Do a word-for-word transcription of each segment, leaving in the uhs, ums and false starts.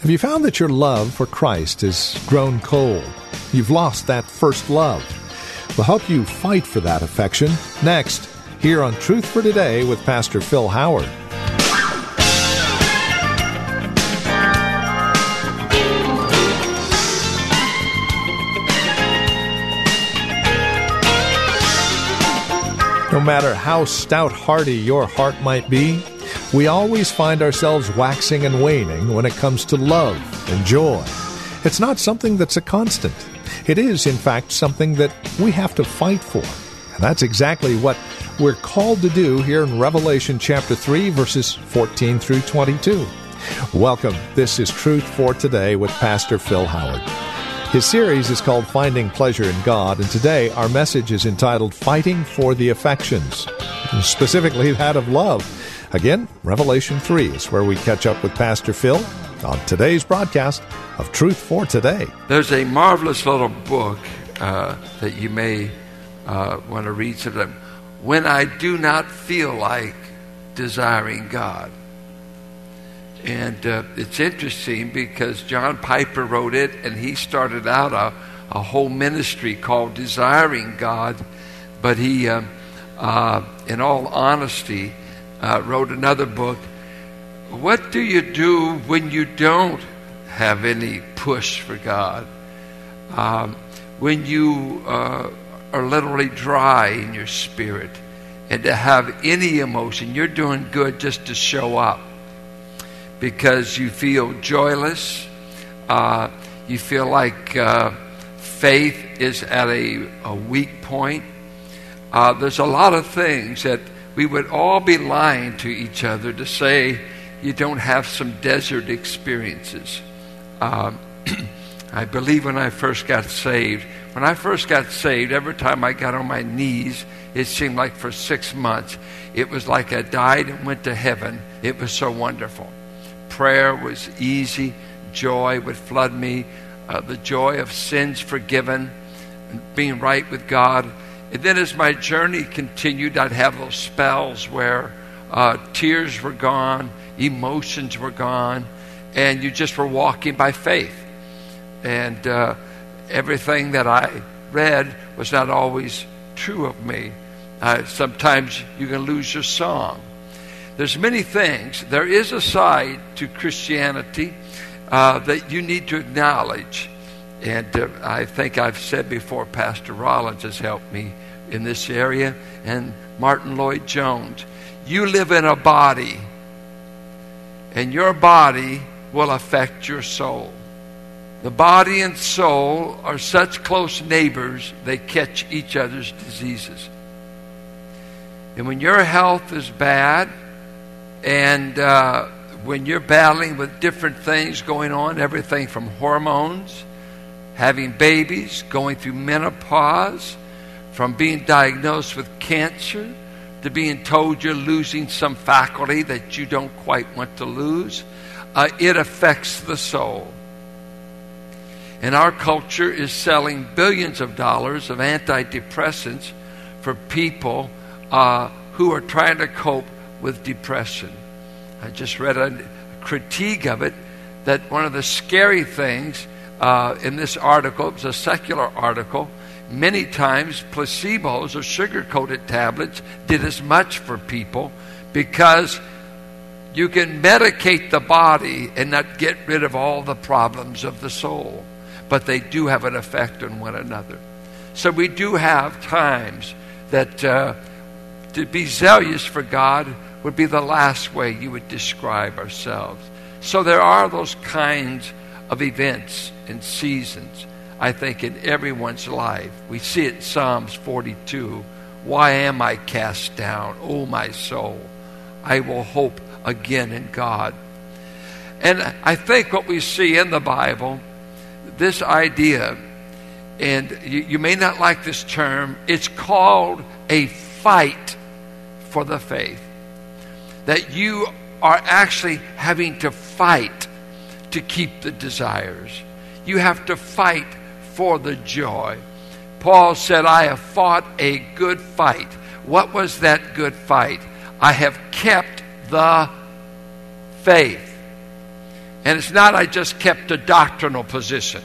Have you found that your love for Christ has grown cold? You've lost that first love. We'll help you fight for that affection next, here on Truth For Today with Pastor Phil Howard. No matter how stout-hearty your heart might be, we always find ourselves waxing and waning when it comes to love and joy. It's not something that's a constant. It is, in fact, something that we have to fight for. And that's exactly what we're called to do here in Revelation chapter three, verses fourteen through twenty-two. Welcome. This is Truth For Today with Pastor Phil Howard. His series is called Finding Pleasure in God, and today our message is entitled Fighting for the Affections, specifically that of love. Again, Revelation three is where we catch up with Pastor Phil on today's broadcast of Truth For Today. There's a marvelous little book uh, that you may uh, want to read sometime. When I Do Not Feel Like Desiring God. And uh, it's interesting because John Piper wrote it, and he started out a, a whole ministry called Desiring God. But he, uh, uh, in all honesty, Uh, wrote another book. What do you do when you don't have any push for God? Um, when you uh, are literally dry in your spirit, and to have any emotion, you're doing good just to show up because you feel joyless. Uh, you feel like uh, faith is at a, a weak point. Uh, there's a lot of things that we would all be lying to each other to say you don't have some desert experiences. Um, I believe when I first got saved, when I first got saved, every time I got on my knees, it seemed like for six months, it was like I died and went to heaven. It was so wonderful. Prayer was easy. Joy would flood me. Uh, the joy of sins forgiven, and being right with God. And then as my journey continued, I'd have those spells where uh, tears were gone, emotions were gone, and you just were walking by faith. And uh, everything that I read was not always true of me. Uh, sometimes you can lose your song. There's many things. There is a side to Christianity uh, that you need to acknowledge. And uh, I think I've said before, Pastor Rollins has helped me in this area, and Martin Lloyd-Jones. You live in a body, and your body will affect your soul. The body and soul are such close neighbors, they catch each other's diseases. And when your health is bad, and uh, when you're battling with different things going on, everything from hormones, having babies, going through menopause, from being diagnosed with cancer to being told you're losing some faculty that you don't quite want to lose, uh, it affects the soul. And our culture is selling billions of dollars of antidepressants for people uh, who are trying to cope with depression. I just read a critique of it, that one of the scary things Uh, in this article, it's a secular article, many times placebos or sugar-coated tablets did as much for people because you can medicate the body and not get rid of all the problems of the soul. But they do have an effect on one another. So we do have times that uh, to be zealous for God would be the last way you would describe ourselves. So there are those kinds of events and seasons, I think, in everyone's life. We see it in Psalms forty-two. Why am I cast down, O my soul? I will hope again in God. And I think what we see in the Bible, this idea, and you, you may not like this term, it's called a fight for the faith. That you are actually having to fight to keep the desires. You have to fight for the joy. Paul said, I have fought a good fight. What was that good fight? I have kept the faith. And it's not I just kept a doctrinal position.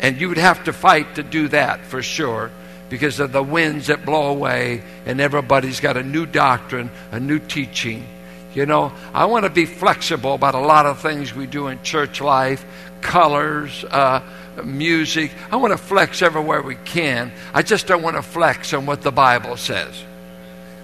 And you would have to fight to do that for sure, because of the winds that blow away and everybody's got a new doctrine, a new teaching. You know, I want to be flexible about a lot of things we do in church life, colors, uh, music. I want to flex everywhere we can. I just don't want to flex on what the Bible says.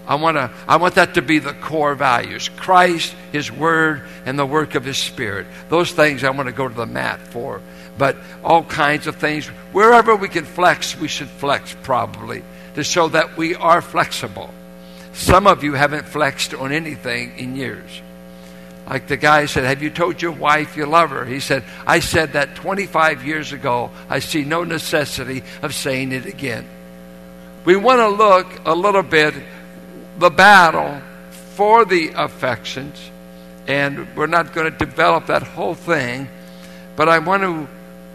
I want to. I want that to be the core values. Christ, His Word, and the work of His Spirit. Those things I want to go to the mat for. But all kinds of things, wherever we can flex, we should flex probably to show that we are flexible. Some of you haven't flexed on anything in years. Like the guy said, have you told your wife you love her? He said, I said that twenty-five years ago. I see no necessity of saying it again. We want to look a little bit the battle for the affections, and we're not going to develop that whole thing, but I want to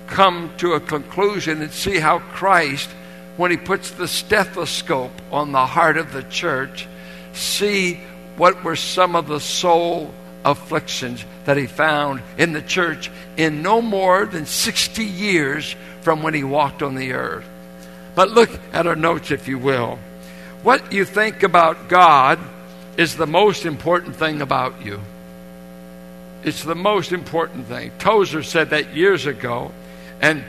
come to a conclusion and see how Christ, when he puts the stethoscope on the heart of the church, see what were some of the soul afflictions that he found in the church in no more than sixty years from when he walked on the earth. But look at our notes, if you will. What you think about God is the most important thing about you. It's the most important thing. Tozer said that years ago, and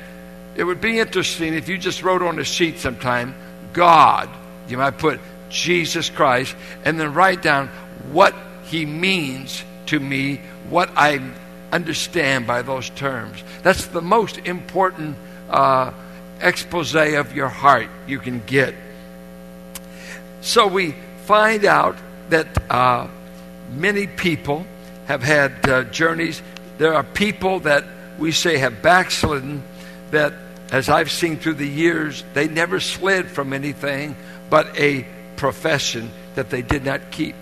it would be interesting if you just wrote on a sheet sometime, God, you might put Jesus Christ, and then write down what he means to me, what I understand by those terms. That's the most important uh, expose of your heart you can get. So we find out that uh, many people have had uh, journeys. There are people that we say have backslidden, that as I've seen through the years, they never slid from anything but a profession that they did not keep.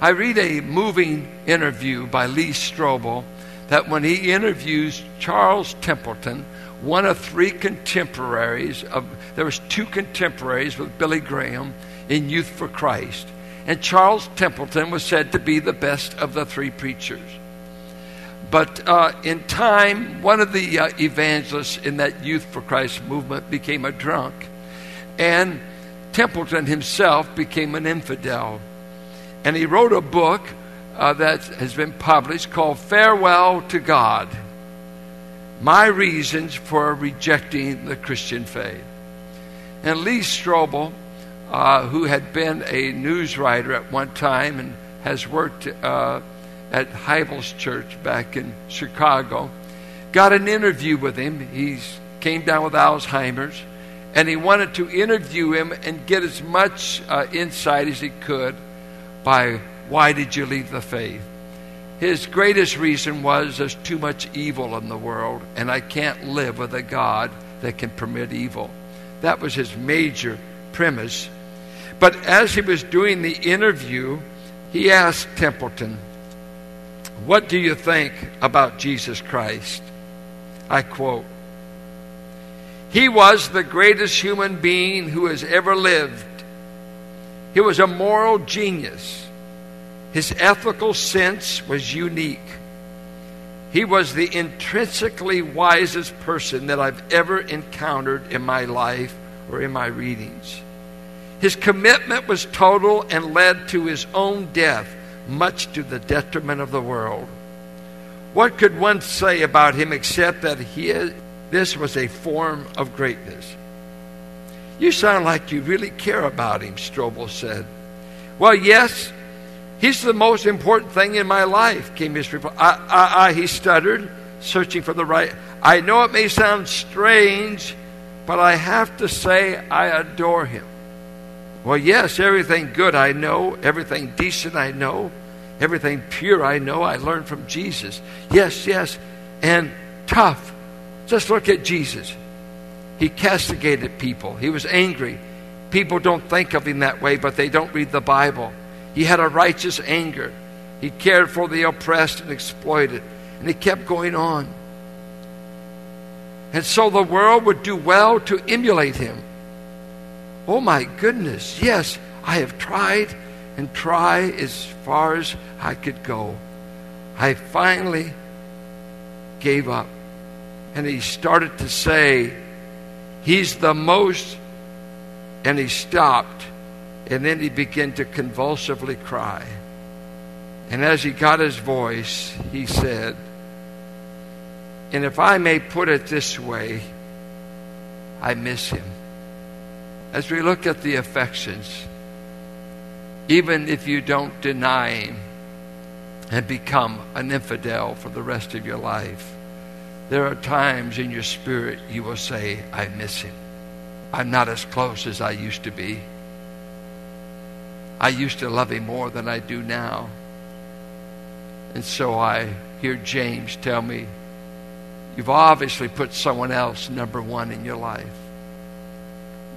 I read a moving interview by Lee Strobel that when he interviews Charles Templeton, one of three contemporaries of, there was two contemporaries with Billy Graham in Youth for Christ. And Charles Templeton was said to be the best of the three preachers. But uh, in time, one of the uh, evangelists in that Youth for Christ movement became a drunk. And Templeton himself became an infidel. And he wrote a book uh, that has been published called Farewell to God: My Reasons for Rejecting the Christian Faith. And Lee Strobel, uh, who had been a news writer at one time and has worked uh, at Heibel's Church back in Chicago, got an interview with him. He came down with Alzheimer's, and he wanted to interview him and get as much uh, insight as he could by why did you leave the faith. His greatest reason was there's too much evil in the world, and I can't live with a God that can permit evil. That was his major premise. But as he was doing the interview, he asked Templeton, what do you think about Jesus Christ? I quote, he was the greatest human being who has ever lived. He was a moral genius. His ethical sense was unique. He was the intrinsically wisest person that I've ever encountered in my life or in my readings. His commitment was total and led to his own death, much to the detriment of the world. What could one say about him except that he is, this was a form of greatness? You sound like you really care about him, Strobel said. Well, yes, he's the most important thing in my life, came his reply. I, I, I, he stuttered, searching for the right. I know it may sound strange, but I have to say I adore him. Well, yes, everything good I know, everything decent I know, Everything pure I know I learned from Jesus. Yes, yes, and tough. Just look at Jesus. He castigated people. He was angry. People don't think of him that way, but they don't read the Bible. He had a righteous anger. He cared for the oppressed and exploited. And he kept going on. And so the world would do well to emulate him. Oh my goodness, yes, I have tried and tried as far as I could go. I finally gave up. And he started to say, he's the most, and he stopped. And then he began to convulsively cry. And as he got his voice, he said, and if I may put it this way, I miss him. As we look at the affections, even if you don't deny him and become an infidel for the rest of your life, there are times in your spirit you will say, I miss him. I'm not as close as I used to be. I used to love him more than I do now. And so I hear James tell me, you've obviously put someone else number one in your life.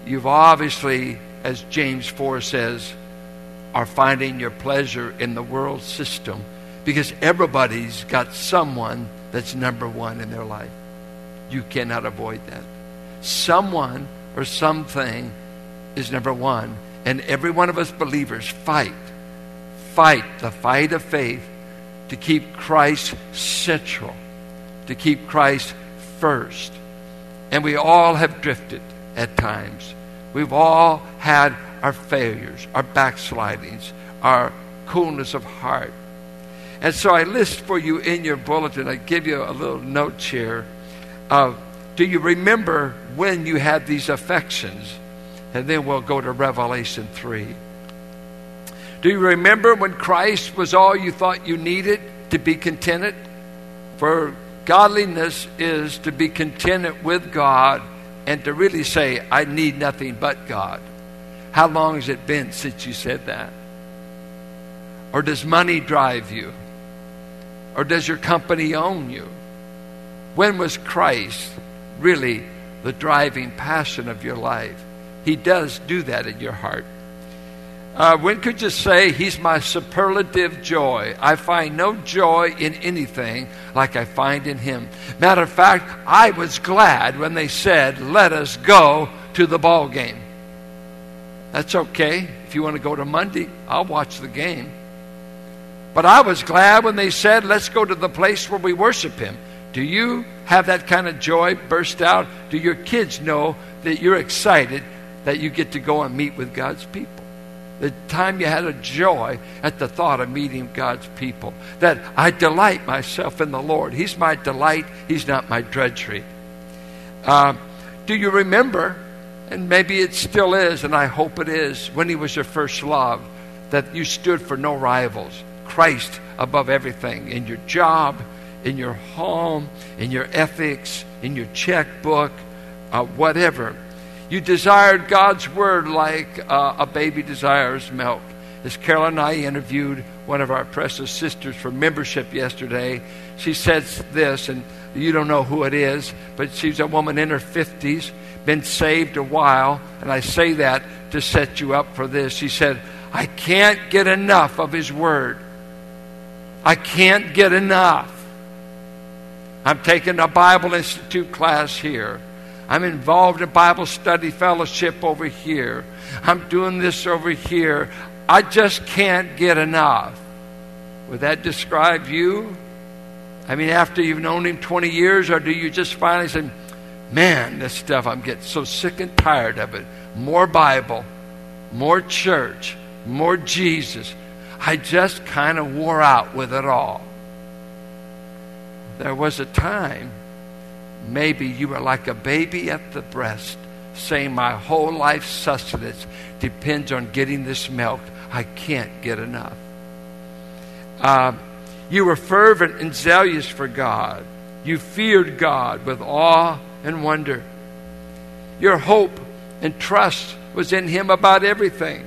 You've obviously, as James four says, are finding your pleasure in the world system, because everybody's got someone that's number one in their life. You cannot avoid that. Someone or something is number one. And every one of us believers fight, fight the fight of faith to keep Christ central, to keep Christ first. And we all have drifted at times. We've all had our failures, our backslidings, our coolness of heart. And so I list for you in your bulletin, I give you a little note here of, do you remember when you had these affections? And then we'll go to Revelation three. Do you remember when Christ was all you thought you needed to be contented? For godliness is to be contented with God and to really say, I need nothing but God. How long has it been since you said that? Or does money drive you? Or does your company own you? When was Christ really the driving passion of your life? He does do that in your heart. Uh, when could you say, he's my superlative joy? I find no joy in anything like I find in him. Matter of fact, I was glad when they said, let us go to the ball game. That's okay. If you want to go to Monday, I'll watch the game. But I was glad when they said, let's go to the place where we worship him. Do you have that kind of joy burst out? Do your kids know that you're excited that you get to go and meet with God's people? The time you had a joy at the thought of meeting God's people. That I delight myself in the Lord. He's my delight. He's not my drudgery. Uh, do you remember, and maybe it still is, and I hope it is, when he was your first love, that you stood for no rivals. Christ above everything. In your job, in your home, in your ethics, in your checkbook, uh, whatever. You desired God's word like uh, a baby desires milk. As Carol and I interviewed one of our precious sisters for membership yesterday, she said this, and you don't know who it is, but she's a woman in her fifties, been saved a while, and I say that to set you up for this. She said, I can't get enough of his word. I can't get enough. I'm taking a Bible Institute class here. I'm involved in Bible study fellowship over here. I'm doing this over here. I just can't get enough. Would that describe you? I mean, after you've known him twenty years, or do you just finally say, man, this stuff, I'm getting so sick and tired of it. More Bible, more church, more Jesus. I just kind of wore out with it all. There was a time maybe you were like a baby at the breast, saying my whole life's sustenance depends on getting this milk. I can't get enough. Uh, you were fervent and zealous for God. You feared God with awe and wonder. Your hope and trust was in him about everything.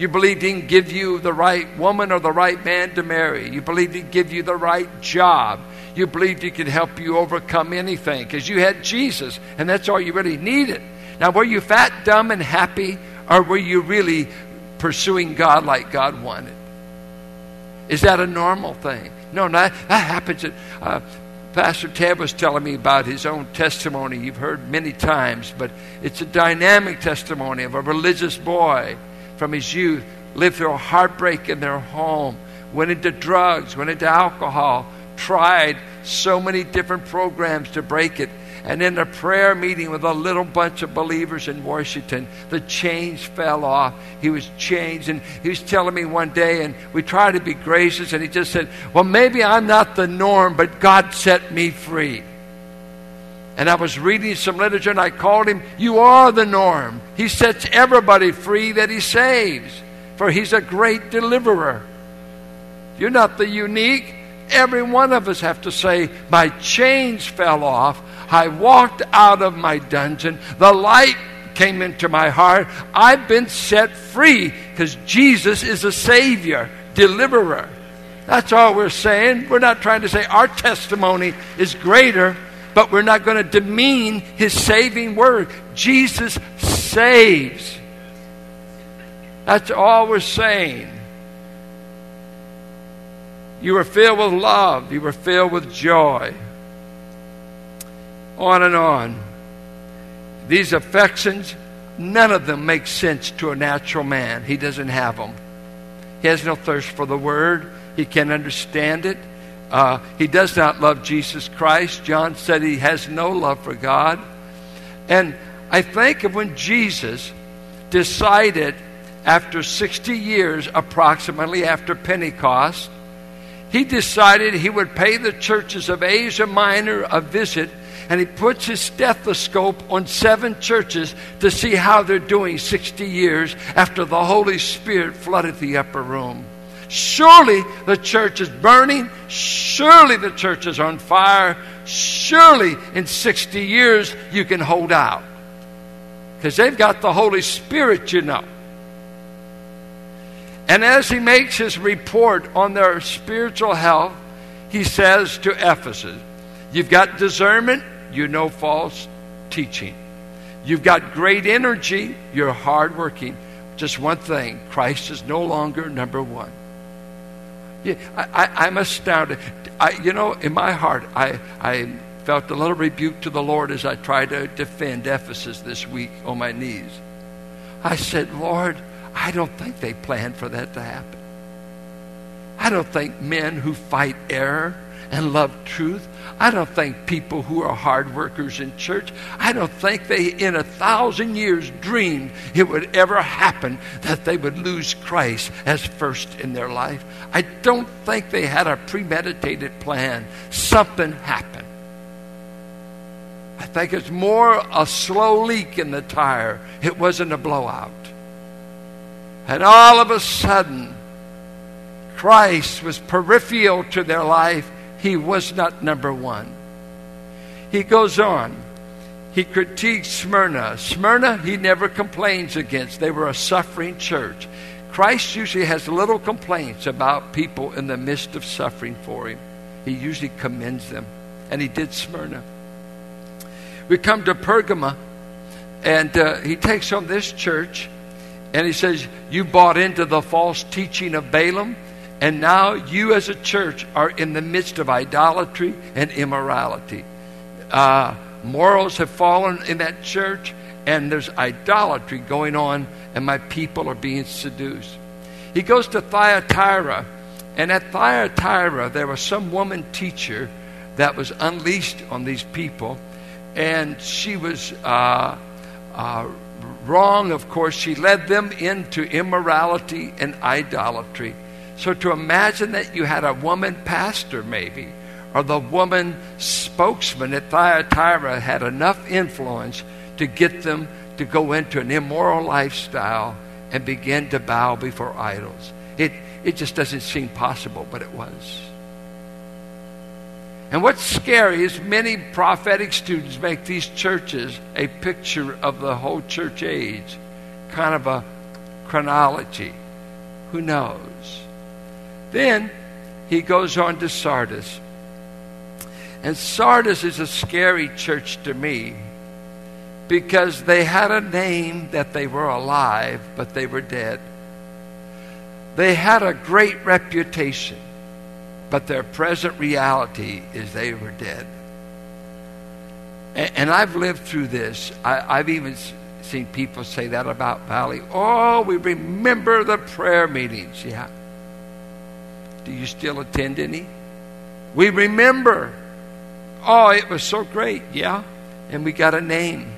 You believed he can give you the right woman or the right man to marry. You believed he could give you the right job. You believed he could help you overcome anything because you had Jesus, and that's all you really needed. Now, were you fat, dumb, and happy, or were you really pursuing God like God wanted? Is that a normal thing? No, not, that happens. At, uh, Pastor Ted was telling me about his own testimony. You've heard many times, but it's a dynamic testimony of a religious boy from his youth, lived through a heartbreak in their home, went into drugs, went into alcohol, tried so many different programs to break it. And in a prayer meeting with a little bunch of believers in Washington, the chains fell off. He was changed. And he was telling me one day, and we tried to be gracious, and he just said, well, maybe I'm not the norm, but God set me free. And I was reading some literature, and I called him, you are the norm. He sets everybody free that he saves, for he's a great deliverer. You're not the unique. Every one of us have to say, my chains fell off. I walked out of my dungeon. The light came into my heart. I've been set free because Jesus is a Savior, deliverer. That's all we're saying. We're not trying to say our testimony is greater, but we're not going to demean his saving word. Jesus saves. That's all we're saying. You were filled with love. You were filled with joy. On and on. These affections, none of them make sense to a natural man. He doesn't have them. He has no thirst for the word. He can't understand it. Uh, he does not love Jesus Christ. John said he has no love for God. And I think of when Jesus decided after sixty years, approximately after Pentecost, he decided he would pay the churches of Asia Minor a visit, and he puts his stethoscope on seven churches to see how they're doing sixty years after the Holy Spirit flooded the upper room. Surely the church is burning. Surely the church is on fire. Surely in sixty years you can hold out, because they've got the Holy Spirit, you know. And as he makes his report on their spiritual health, he says to Ephesus, you've got discernment, you know false teaching. You've got great energy, you're hardworking. Just one thing, Christ is no longer number one. Yeah, I, I, I'm astounded. I, you know, in my heart, I, I felt a little rebuke to the Lord as I tried to defend Ephesus this week on my knees. I said, Lord, I don't think they planned for that to happen. I don't think men who fight error and love truth, I don't think people who are hard workers in church, I don't think they in a thousand years dreamed it would ever happen that they would lose Christ as first in their life. I don't think they had a premeditated plan. Something happened. I think it's more a slow leak in the tire. It wasn't a blowout. And all of a sudden, Christ was peripheral to their life. He was not number one. He goes on. He critiques Smyrna. Smyrna, he never complains against. They were a suffering church. Christ usually has little complaints about people in the midst of suffering for him. He usually commends them. And he did Smyrna. We come to Pergamum, and uh, he takes on this church. And he says, you bought into the false teaching of Balaam, and now you as a church are in the midst of idolatry and immorality. Uh, morals have fallen in that church, and there's idolatry going on, and my people are being seduced. He goes to Thyatira, and at Thyatira there was some woman teacher that was unleashed on these people, and she was... Uh, uh, Wrong, of course. She led them into immorality and idolatry. So to imagine that you had a woman pastor maybe, or the woman spokesman at Thyatira had enough influence to get them to go into an immoral lifestyle and begin to bow before idols. It, it just doesn't seem possible, but it was. And what's scary is many prophetic students make these churches a picture of the whole church age, kind of a chronology. Who knows? Then he goes on to Sardis. And Sardis is a scary church to me because they had a name that they were alive, but they were dead. They had a great reputation, but their present reality is they were dead. And, and I've lived through this. I, I've even seen people say that about Valley. Oh, we remember the prayer meetings. Yeah. Do you still attend any? We remember. Oh, it was so great. Yeah. And we got a name.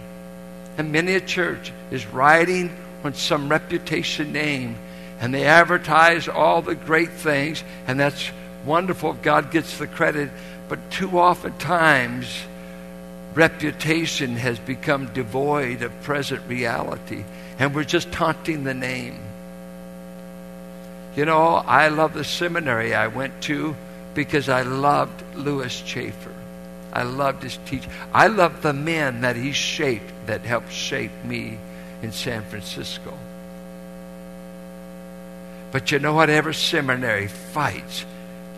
And many a church is riding on some reputation name. And they advertise all the great things. And that's wonderful if God gets the credit. But too often times, reputation has become devoid of present reality. And we're just taunting the name. You know, I love the seminary I went to because I loved Lewis Chafer. I loved his teaching. I loved the men that he shaped, that helped shape me in San Francisco. But you know what? Every seminary fights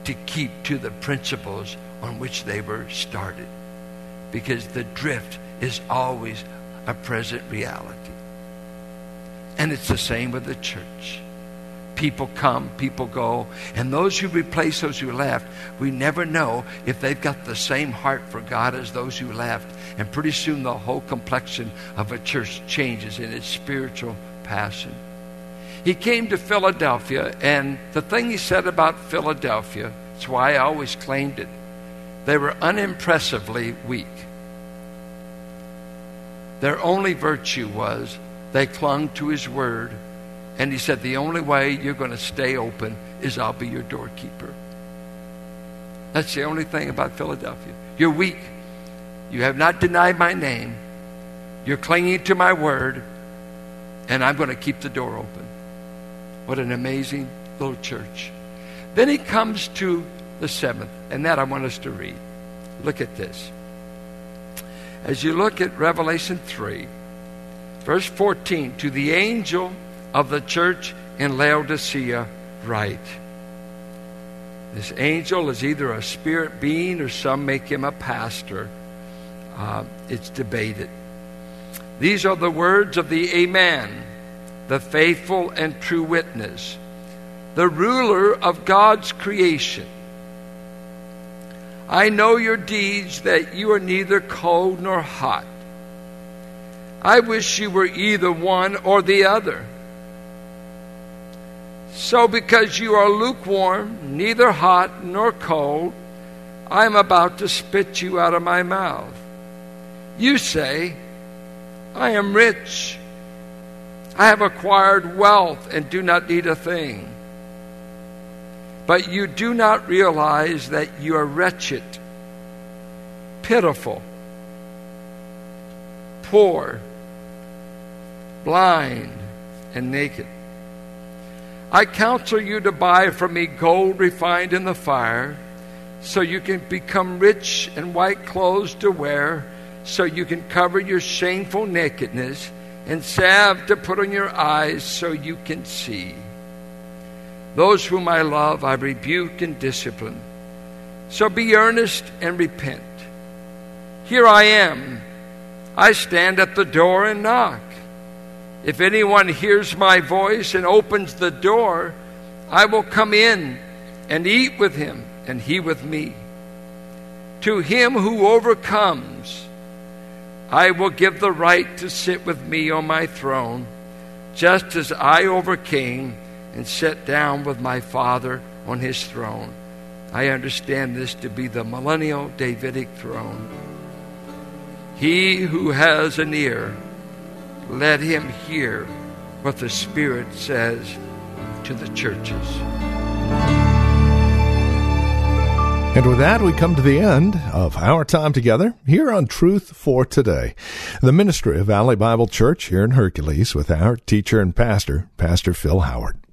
to keep to the principles on which they were started, because the drift is always a present reality. And it's the same with the church. People come, people go, and those who replace those who left, we never know if they've got the same heart for God as those who left. And pretty soon the whole complexion of a church changes in its spiritual passion. He came to Philadelphia, and the thing he said about Philadelphia, it's why I always claimed it, they were unimpressively weak. Their only virtue was they clung to his word, and he said, the only way you're going to stay open is I'll be your doorkeeper. That's the only thing about Philadelphia. You're weak. You have not denied my name. You're clinging to my word, and I'm going to keep the door open. What an amazing little church. Then he comes to the seventh, and that I want us to read. Look at this. As you look at Revelation three, verse fourteen, to the angel of the church in Laodicea write. This angel is either a spirit being or some make him a pastor. Uh, it's debated. These are the words of the Amen, the faithful and true witness, the ruler of God's creation. I know your deeds, that you are neither cold nor hot. I wish you were either one or the other. So because you are lukewarm, neither hot nor cold, I am about to spit you out of my mouth. You say, I am rich. I have acquired wealth and do not need a thing. But you do not realize that you are wretched, pitiful, poor, blind, and naked. I counsel you to buy from me gold refined in the fire, so you can become rich, and white clothes to wear, so you can cover your shameful nakedness, and salve to put on your eyes so you can see. Those whom I love, I rebuke and discipline. So be earnest and repent. Here I am. I stand at the door and knock. If anyone hears my voice and opens the door, I will come in and eat with him and he with me. To him who overcomes, I will give the right to sit with me on my throne, just as I overcame and sat down with my Father on his throne. I understand this to be the millennial Davidic throne. He who has an ear, let him hear what the Spirit says to the churches. And with that, we come to the end of our time together here on Truth For Today, the ministry of Valley Bible Church here in Hercules with our teacher and pastor, Pastor Phil Howard.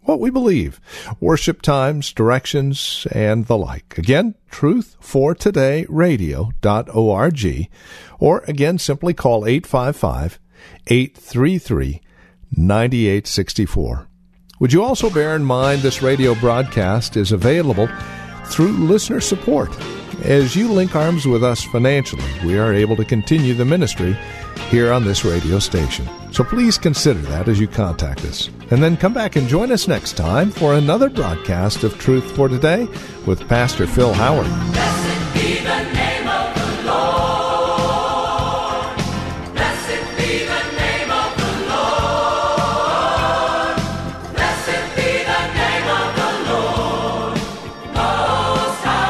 what we believe, worship times, directions, and the like. Again, truth for today radio dot org, or again, simply call eight five five, eight three three, nine eight six four. Would you also bear in mind this radio broadcast is available through listener support? As you link arms with us financially, we are able to continue the ministry here on this radio station. So please consider that as you contact us. And then come back and join us next time for another broadcast of Truth for Today with Pastor Phil Howard. Blessed be the name of the Lord. Blessed be the name of the Lord. Blessed be the name of the Lord. Most High.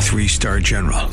Three-star General